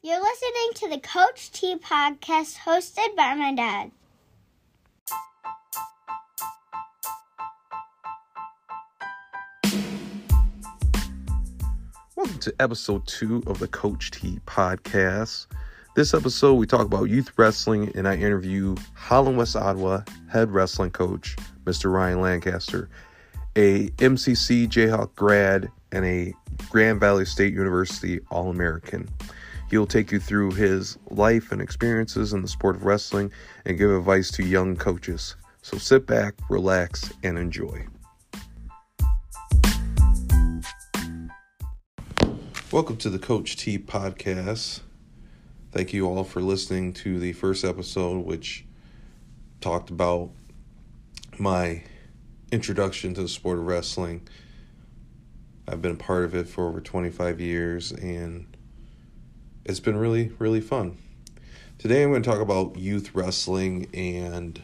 You're listening to the Coach T podcast hosted by my dad. Welcome to episode 2 of the Coach T podcast. This episode, we talk about youth wrestling, and I interview Holland West Ottawa head wrestling coach, Mr. Ryan Lancaster, a MCC Jayhawk grad and a Grand Valley State University All-American. He'll take you through his life and experiences in the sport of wrestling and give advice to young coaches. So sit back, relax, and enjoy. Welcome to the Coach T podcast. Thank you all for listening to the first episode, which talked about my introduction to the sport of wrestling. I've been a part of it for over 25 years, and it's been really, really fun. Today I'm going to talk about youth wrestling and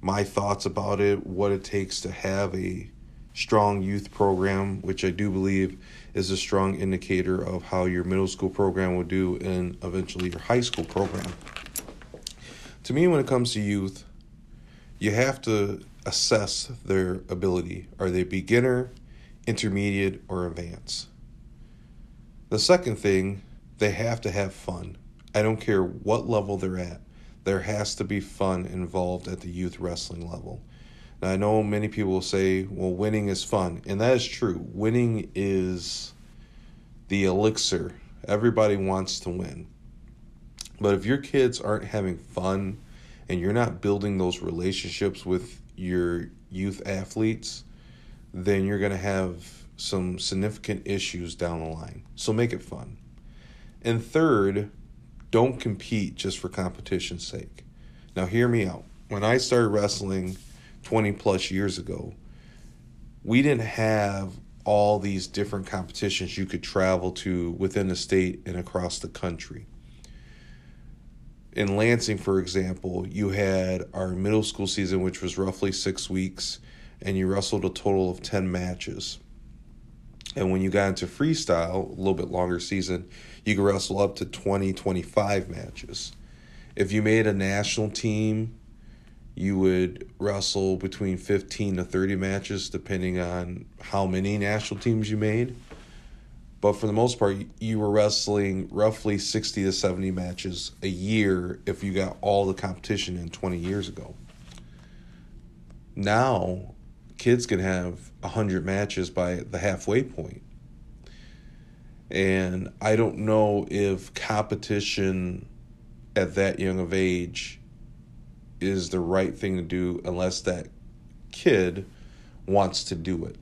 my thoughts about it, what it takes to have a strong youth program, which I do believe is a strong indicator of how your middle school program will do and eventually your high school program. To me, when it comes to youth, you have to assess their ability. Are they beginner, intermediate, or advanced? The second thing, they have to have fun. I don't care what level they're at. There has to be fun involved at the youth wrestling level. Now, I know many people will say, well, winning is fun. And that is true. Winning is the elixir. Everybody wants to win. But if your kids aren't having fun and you're not building those relationships with your youth athletes, then you're going to have some significant issues down the line. So make it fun. And third, don't compete just for competition's sake. Now, hear me out. When I started wrestling 20 plus years ago, we didn't have all these different competitions you could travel to within the state and across the country. In Lansing, for example, you had our middle school season, which was roughly 6 weeks, and you wrestled a total of 10 matches. And when you got into freestyle, a little bit longer season, you could wrestle up to 20, 25 matches. If you made a national team, you would wrestle between 15 to 30 matches, depending on how many national teams you made. But for the most part, you were wrestling roughly 60 to 70 matches a year if you got all the competition in 20 years ago. Now, kids can have 100 matches by the halfway point. And I don't know if competition at that young of age is the right thing to do unless that kid wants to do it.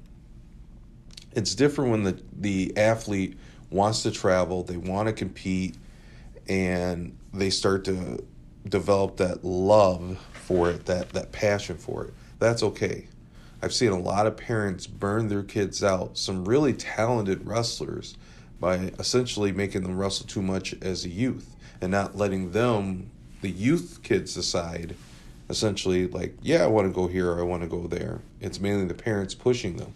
It's different when the athlete wants to travel, they want to compete, and they start to develop that love for it, that passion for it. That's okay. I've seen a lot of parents burn their kids out, some really talented wrestlers, by essentially making them wrestle too much as a youth and not letting them, the youth kids, decide, essentially, like, yeah, I want to go here or I want to go there. It's mainly the parents pushing them.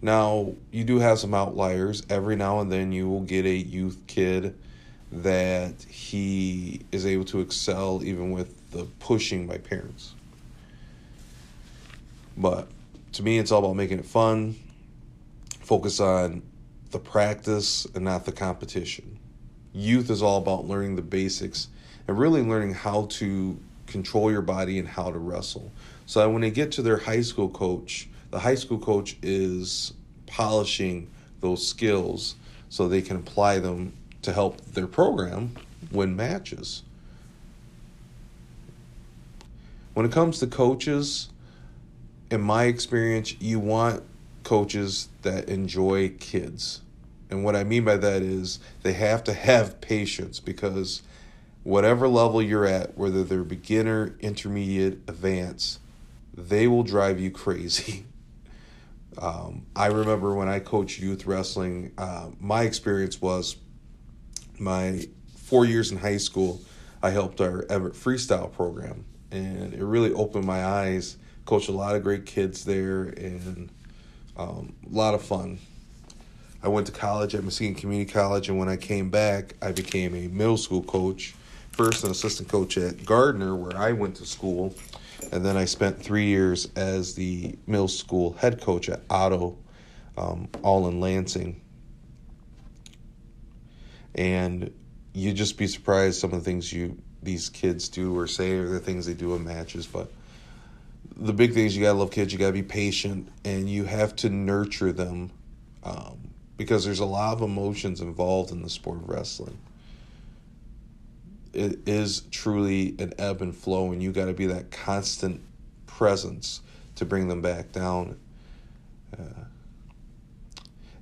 Now, you do have some outliers. Every now and then you will get a youth kid that he is able to excel even with the pushing by parents. But to me, it's all about making it fun. Focus on the practice and not the competition. Youth is all about learning the basics and really learning how to control your body and how to wrestle. So that when they get to their high school coach, the high school coach is polishing those skills so they can apply them to help their program win matches. When it comes to coaches, in my experience, you want coaches that enjoy kids. And what I mean by that is they have to have patience, because whatever level you're at, whether they're beginner, intermediate, advanced, they will drive you crazy. I remember when I coached youth wrestling, my experience was my 4 years in high school, I helped our Everett Freestyle program. And it really opened my eyes. Coached a lot of great kids there, and a lot of fun. I went to college at Muskegon Community College, and when I came back, I became a middle school coach, first an assistant coach at Gardner, where I went to school, and then I spent 3 years as the middle school head coach at Otto, all in Lansing. And you'd just be surprised some of the things these kids do or say or the things they do in matches, but the big thing is you got to love kids, you got to be patient, and you have to nurture them because there's a lot of emotions involved in the sport of wrestling. It is truly an ebb and flow, and you got to be that constant presence to bring them back down.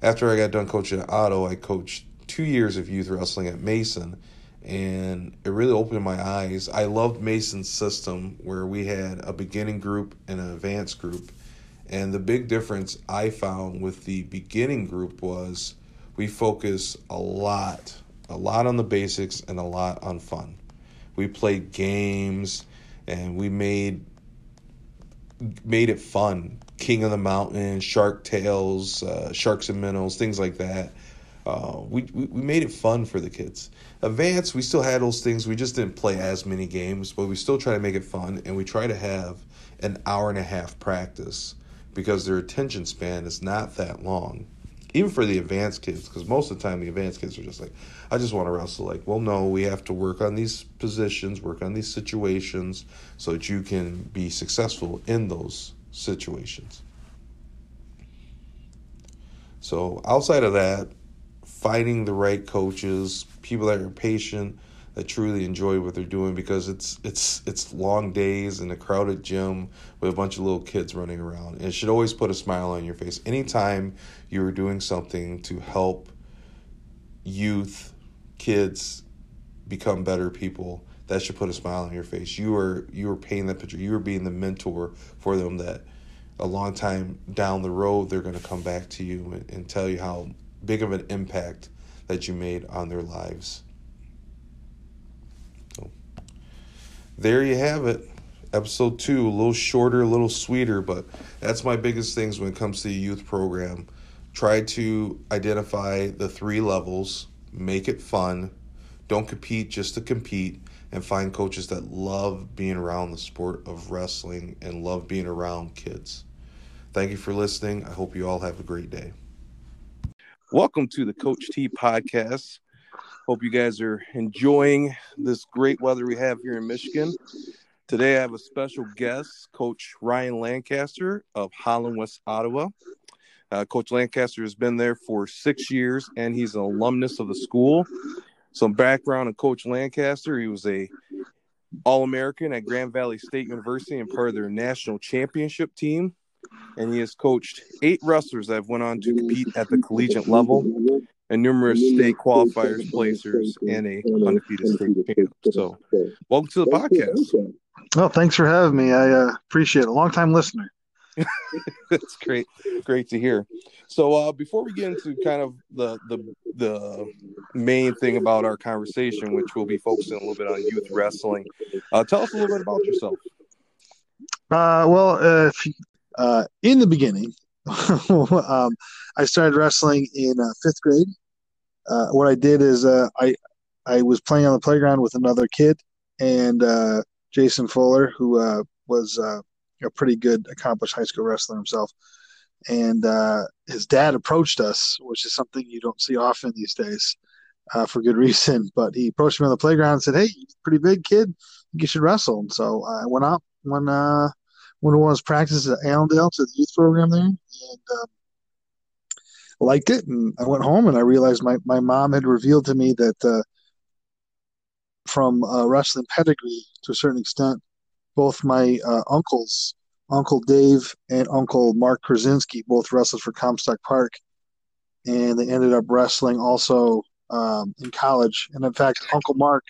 After I got done coaching at Otto, I coached 2 years of youth wrestling at Mason, and it really opened my eyes. I loved Mason's system where we had a beginning group and an advanced group. And the big difference I found with the beginning group was we focus a lot on the basics and a lot on fun. We played games and we made it fun. King of the Mountain, Shark Tales, Sharks and Minnows, things like that. We made it fun for the kids. Advanced, we still had those things. We just didn't play as many games, but we still try to make it fun, and we try to have an hour and a half practice because their attention span is not that long, even for the advanced kids, because most of the time the advanced kids are just like, I just want to wrestle. Like, well, no, we have to work on these positions, work on these situations so that you can be successful in those situations. So outside of that, finding the right coaches, people that are patient, that truly enjoy what they're doing, because it's long days in a crowded gym with a bunch of little kids running around. And it should always put a smile on your face. Anytime you're doing something to help youth, kids become better people, that should put a smile on your face. You are painting that picture. You are being the mentor for them that a long time down the road, they're going to come back to you and tell you how big of an impact that you made on their lives. So, there you have it. Episode 2, a little shorter, a little sweeter, but that's my biggest things when it comes to the youth program. Try to identify the 3 levels, make it fun, don't compete just to compete, and find coaches that love being around the sport of wrestling and love being around kids. Thank you for listening. I hope you all have a great day. Welcome to the Coach T podcast. Hope you guys are enjoying this great weather we have here in Michigan. Today I have a special guest, Coach Ryan Lancaster of Holland West Ottawa. Coach Lancaster has been there for 6 years, and he's an alumnus of the school. Some background on Coach Lancaster: he was an All-American at Grand Valley State University and part of their national championship team. And he has coached 8 wrestlers that have went on to compete at the collegiate level and numerous state qualifiers, placers, and an undefeated state champion. So welcome to the podcast. Oh, thanks for having me. I appreciate it. A long-time listener. That's great. Great to hear. So before we get into kind of the main thing about our conversation, which we'll be focusing a little bit on youth wrestling, tell us a little bit about yourself. In the beginning, I started wrestling in 5th grade. What I did is I was playing on the playground with another kid, and Jason Fuller, who was a pretty good, accomplished high school wrestler himself, and his dad approached us, which is something you don't see often these days for good reason. But he approached me on the playground and said, "Hey, you're pretty big kid. You should wrestle." And so I went out when I was practicing at Allendale to the youth program there, and liked it. And I went home and I realized my mom had revealed to me that from wrestling pedigree to a certain extent, both my uncles, Uncle Dave and Uncle Mark Krasinski, both wrestled for Comstock Park. And they ended up wrestling also in college. And in fact, Uncle Mark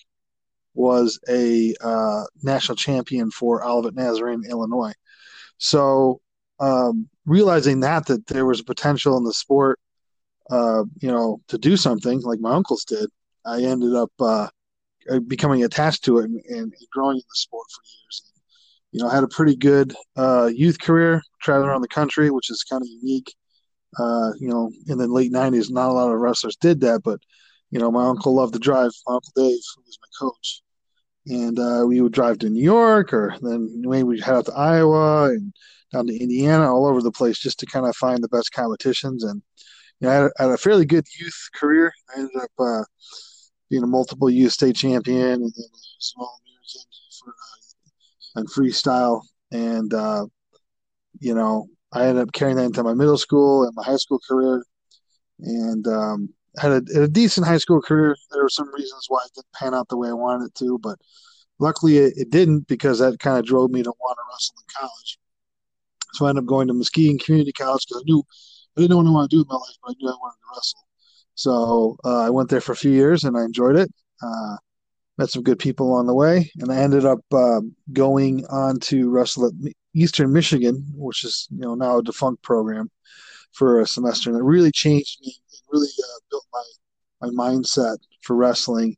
was a national champion for Olivet Nazarene, Illinois. So realizing that there was potential in the sport, to do something like my uncles did, I ended up becoming attached to it and growing in the sport for years. I had a pretty good youth career, traveling around the country, which is kind of unique in the late 90s, not a lot of wrestlers did that, but, my uncle loved to drive. My Uncle Dave, who was my coach. And we would drive to New York, or then maybe we'd head out to Iowa and down to Indiana, all over the place, just to kind of find the best competitions. And I had a fairly good youth career. I ended up being a multiple youth state champion, and then an All-American on freestyle. And I ended up carrying that into my middle school and my high school career. And had a decent high school career. There were some reasons why it didn't pan out the way I wanted it to, but luckily it didn't, because that kind of drove me to want to wrestle in college. So I ended up going to Muskegon Community College, because I didn't know what I wanted to do with my life, but I knew I wanted to wrestle. So I went there for a few years, and I enjoyed it. Met some good people along the way, and I ended up going on to wrestle at Eastern Michigan, which is now a defunct program, for a semester, and it really changed me. Really built my mindset for wrestling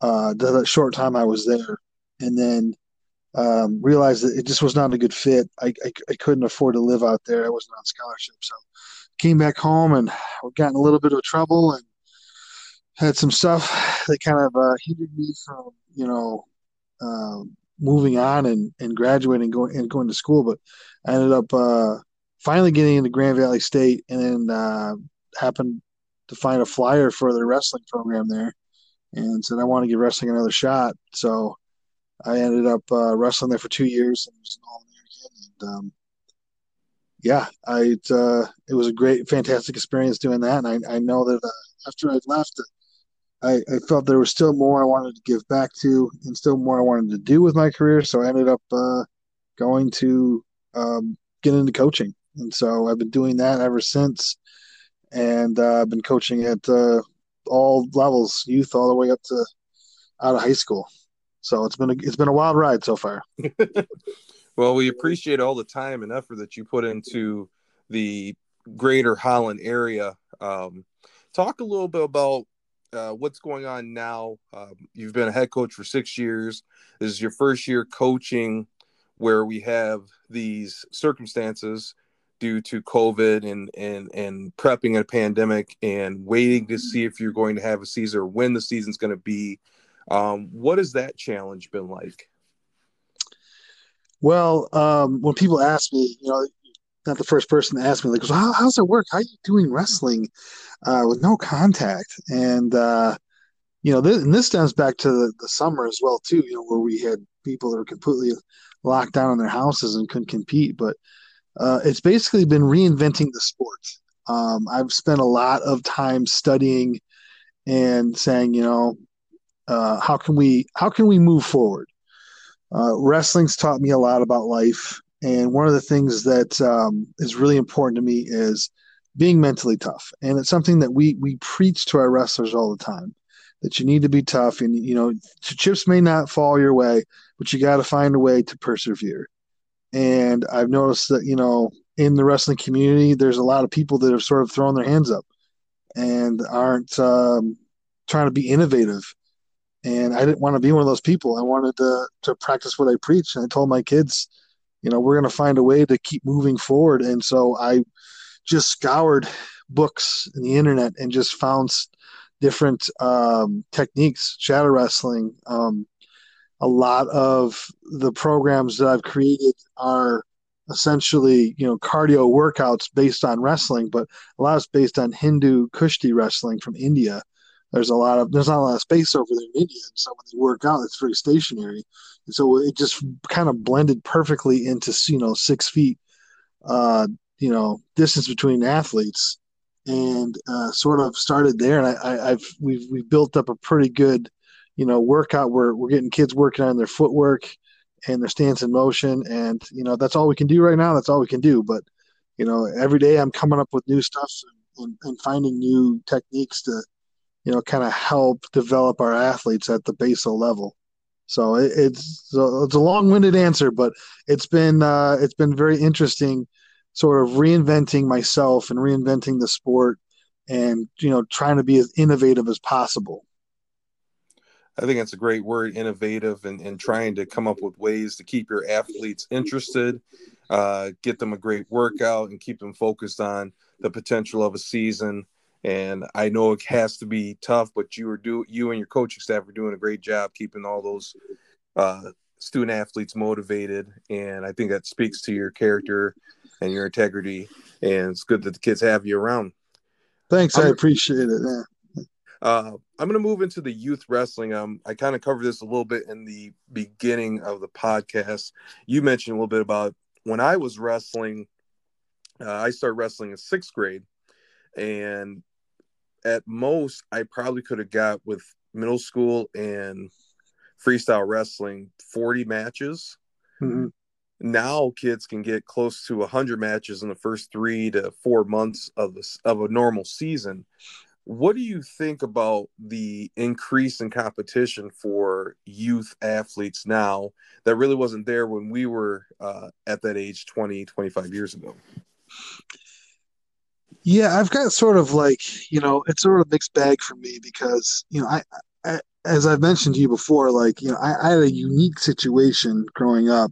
that short time I was there, and then realized that it just was not a good fit. I couldn't afford to live out there. I wasn't on scholarship. So came back home and got in a little bit of trouble and had some stuff that kind of hindered me from, moving on and graduating and going to school. But I ended up finally getting into Grand Valley State, and then happened to find a flyer for their wrestling program there, and said I want to give wrestling another shot. So I ended up wrestling there for 2 years, and was an All-American. And it was a great, fantastic experience doing that. And I know that after I left, I felt there was still more I wanted to give back to, and still more I wanted to do with my career. So I ended up going to get into coaching, and so I've been doing that ever since. And I've been coaching at all levels, youth all the way up to out of high school. So it's been a wild ride so far. Well, we appreciate all the time and effort that you put into the greater Holland area. Talk a little bit about what's going on now. You've been a head coach for 6 years. This is your first year coaching where we have these circumstances due to COVID and prepping a pandemic and waiting to see if you're going to have a season or when the season's going to be. What has that challenge been like? Well, when people ask me, not the first person to ask me, like, how's it work? How are you doing wrestling with no contact? And, this stems back to the summer as well, too, where we had people that were completely locked down in their houses and couldn't compete. But it's basically been reinventing the sport. I've spent a lot of time studying and saying, how can we move forward? Wrestling's taught me a lot about life, and one of the things that is really important to me is being mentally tough, and it's something that we preach to our wrestlers all the time, that you need to be tough, and chips may not fall your way, but you got to find a way to persevere. And I've noticed that, in the wrestling community, there's a lot of people that have sort of thrown their hands up and aren't trying to be innovative. And I didn't want to be one of those people. I wanted to practice what I preach. And I told my kids, we're going to find a way to keep moving forward. And so I just scoured books and the internet and just found different techniques, shadow wrestling. A lot of the programs that I've created are essentially, cardio workouts based on wrestling, but a lot is based on Hindu Kushti wrestling from India. There's not a lot of space over there in India, and so when they work out, it's very stationary, and so it just kind of blended perfectly into 6 feet, distance between athletes, and sort of started there, and we've built up a pretty good workout where we're getting kids working on their footwork and their stance in motion. And, that's all we can do right now. That's all we can do. But, every day I'm coming up with new stuff and finding new techniques to, kind of help develop our athletes at the basal level. So it's a long-winded answer, but it's been very interesting sort of reinventing myself and reinventing the sport and, trying to be as innovative as possible. I think that's a great word, innovative, and trying to come up with ways to keep your athletes interested, get them a great workout, and keep them focused on the potential of a season. And I know it has to be tough, but you and your coaching staff are doing a great job keeping all those student athletes motivated. And I think that speaks to your character and your integrity. And it's good that the kids have you around. Thanks. I appreciate it. Yeah. I'm going to move into the youth wrestling. I kind of covered this a little bit in the beginning of the podcast. You mentioned a little bit about when I was wrestling, I started wrestling in sixth grade. And at most, I probably could have got with middle school and freestyle wrestling 40 matches. Mm-hmm. Now kids can get close to 100 matches in the first 3 to 4 months of a normal season. What do you think about the increase in competition for youth athletes now that really wasn't there when we were at that age 20, 25 years ago? Yeah, I've got sort of like, it's sort of a mixed bag for me because, I as I've mentioned to you before, I had a unique situation growing up.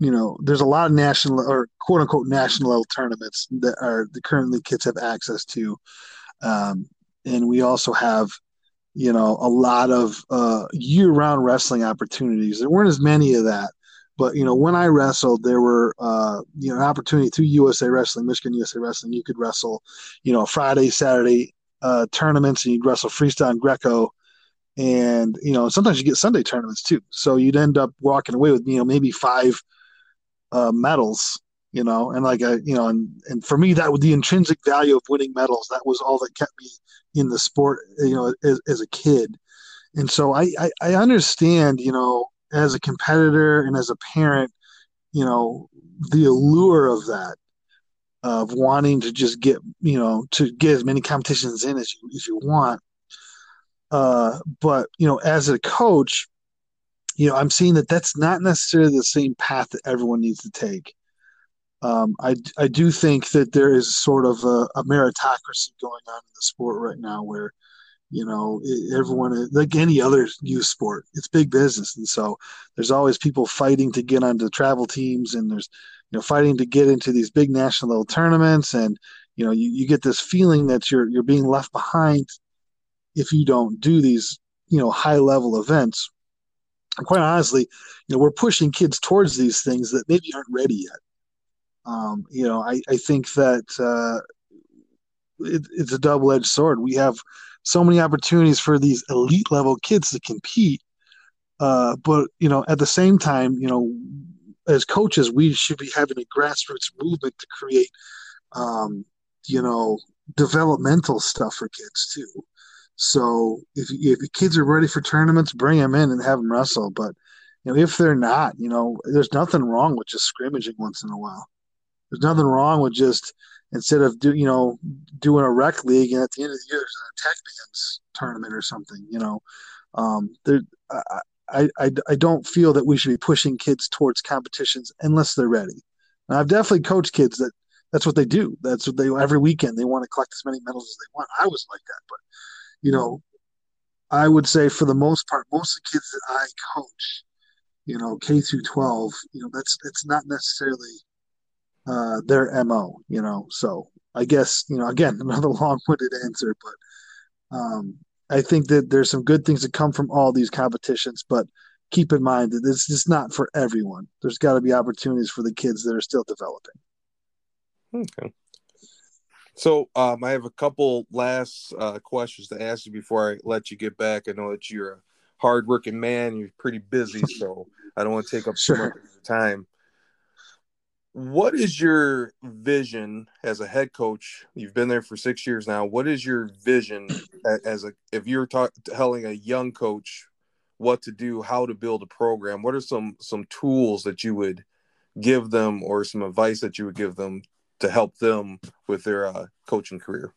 There's a lot of national or quote unquote national level tournaments that are currently kids have access to. And we also have, a lot of year-round wrestling opportunities. There weren't as many of that. But, when I wrestled, there were, an opportunity through USA Wrestling, Michigan USA Wrestling, you could wrestle, Friday, Saturday tournaments, and you'd wrestle freestyle and Greco. And, sometimes you get Sunday tournaments too. So you'd end up walking away with, maybe 5 medals, and and for me, that was the intrinsic value of winning medals. That was all that kept me in the sport, as a kid. And so I understand, as a competitor and as a parent, the allure of that, of wanting to just get, to get as many competitions in as you want. But, as a coach, I'm seeing that that's not necessarily the same path that everyone needs to take. I do think that there is sort of a meritocracy going on in the sport right now where, everyone, like any other youth sport, it's big business. And so there's always people fighting to get onto travel teams, and there's, fighting to get into these big national level tournaments. And, you get this feeling that you're being left behind if you don't do these, high level events. And quite honestly, we're pushing kids towards these things that maybe aren't ready yet. I think that it's a double-edged sword. We have so many opportunities for these elite level kids to compete. But, at the same time, as coaches, we should be having a grassroots movement to create, developmental stuff for kids too. So if the kids are ready for tournaments, bring them in and have them wrestle. But, if they're not, there's nothing wrong with just scrimmaging once in a while. There's nothing wrong with just, instead of doing a rec league, and at the end of the year there's an attack bands tournament or something, I don't feel that we should be pushing kids towards competitions unless they're ready. And I've definitely coached kids that that's what they do. That's what they every weekend they want to collect as many medals as they want. I was like that, but I would say for the most part, most of the kids that I coach, K through 12, it's not necessarily their MO, so I guess, again, another long-winded answer, but I think that there's some good things that come from all these competitions, but keep in mind that it's just not for everyone. There's got to be opportunities for the kids that are still developing. Okay. So I have a couple last questions to ask you before I let you get back. I know that you're a hardworking man, you're pretty busy, so I don't want to take up too much of your time. What is your vision as a head coach? You've been there for 6 years now. What is your vision if you're telling a young coach what to do, how to build a program? What are some tools that you would give them, or some advice that you would give them to help them with their coaching career?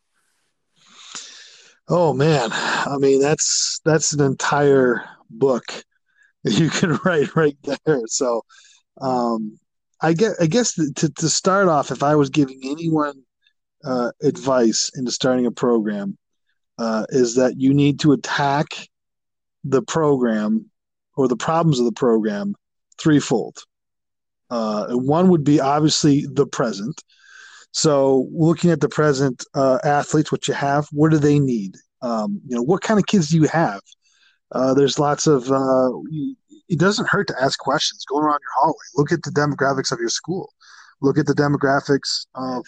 Oh man, I mean that's an entire book that you can write right there. So, I guess to start off, if I was giving anyone advice into starting a program, is that you need to attack the program or the problems of the program threefold. One would be obviously the present. So looking at the present athletes, what you have, what do they need? What kind of kids do you have? There's lots of it doesn't hurt to ask questions. Go around your hallway. Look at the demographics of your school. Look at the demographics of,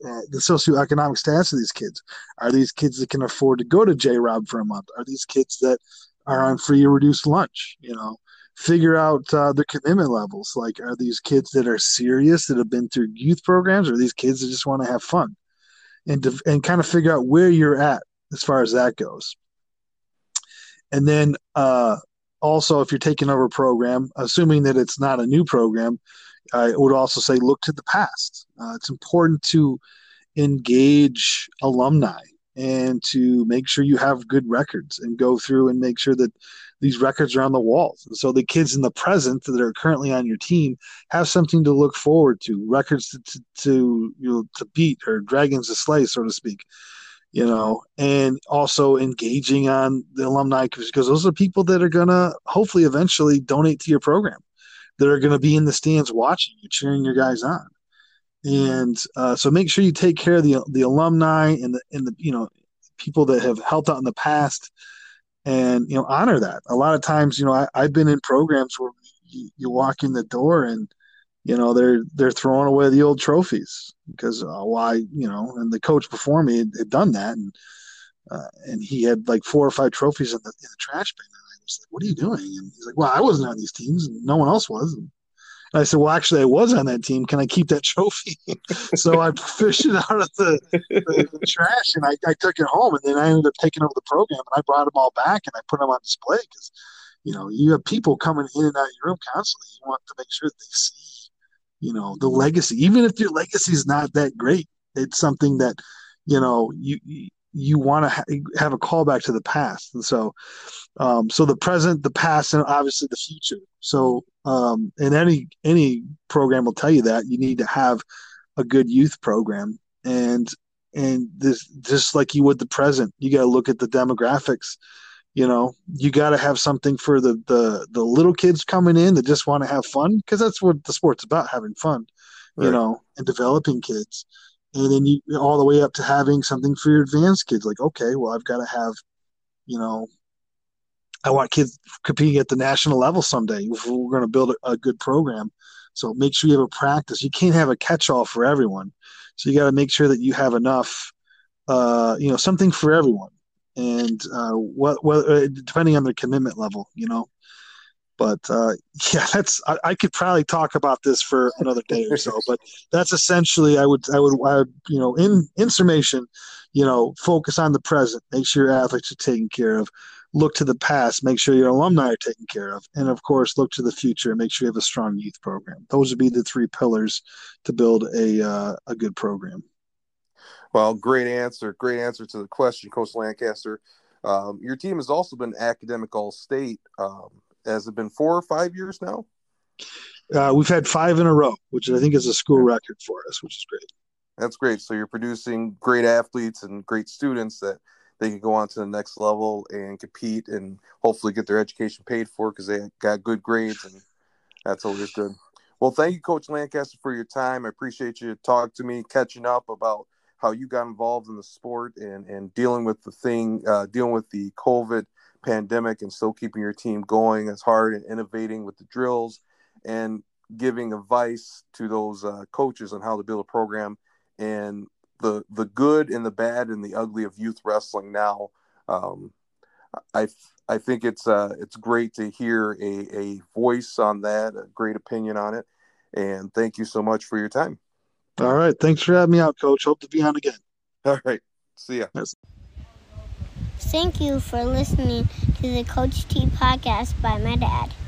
the socioeconomic status of these kids. Are these kids that can afford to go to J-Rob for a month? Are these kids that are on free or reduced lunch? Figure out their commitment levels. Like, are these kids that are serious, that have been through youth programs, or are these kids that just want to have fun? And kind of figure out where you're at as far as that goes. And then also, if you're taking over a program, assuming that it's not a new program, I would also say look to the past. It's important to engage alumni and to make sure you have good records and go through and make sure that these records are on the walls. And so the kids in the present that are currently on your team have something to look forward to, records to beat, or dragons to slay, so to speak. And also engaging on the alumni, because those are people that are going to hopefully eventually donate to your program, that are going to be in the stands watching you, cheering your guys on. And so make sure you take care of the alumni and the people that have helped out in the past, and, honor that. A lot of times, I've been in programs where you walk in the door and, they're throwing away the old trophies because and the coach before me had done that. And he had like 4 or 5 trophies in the trash bin. Like, what are you doing? And he's like, well, I wasn't on these teams, and no one else was. And I said, well, actually, I was on that team. Can I keep that trophy? So I fished it out of the trash, and I took it home, and then I ended up taking over the program, and I brought them all back, and I put them on display because, you have people coming in and out of your room constantly. You want to make sure that they see, the legacy. Even if your legacy is not that great, it's something that, you want to have a callback to the past. And so, the present, the past, and obviously the future. So, and any program will tell you that you need to have a good youth program, and this, just like you would the present, you got to look at the demographics. You got to have something for the little kids coming in that just want to have fun, because that's what the sport's about, having fun, right, and developing kids. And then all the way up to having something for your advanced kids. Like, okay, well, I've got to have, I want kids competing at the national level someday if we're going to build a good program. So make sure you have a practice. You can't have a catch-all for everyone. So you got to make sure that you have enough, something for everyone. And depending on their commitment level, But I could probably talk about this for another day or so. But that's essentially, in summation, focus on the present. Make sure your athletes are taken care of. Look to the past. Make sure your alumni are taken care of. And of course, look to the future and make sure you have a strong youth program. Those would be the 3 pillars to build a good program. Well, great answer. Great answer to the question, Coach Lancaster. Your team has also been academic all-state. Has it been 4 or 5 years now? We've had 5 in a row, which I think is a school record for us, which is great. That's great. So you're producing great athletes and great students that they can go on to the next level and compete and hopefully get their education paid for because they got good grades, and that's always good. Well, thank you, Coach Lancaster, for your time. I appreciate you talking to me, catching up about how you got involved in the sport and dealing with the COVID pandemic and still keeping your team going as hard and innovating with the drills and giving advice to those coaches on how to build a program, and the good and the bad and the ugly of youth wrestling now. I think it's great to hear a voice on that, a great opinion on it. And thank you so much for your time. All right. Thanks for having me out, Coach. Hope to be on again. All right. See ya. Yes. Thank you for listening to the Coach T podcast by my dad.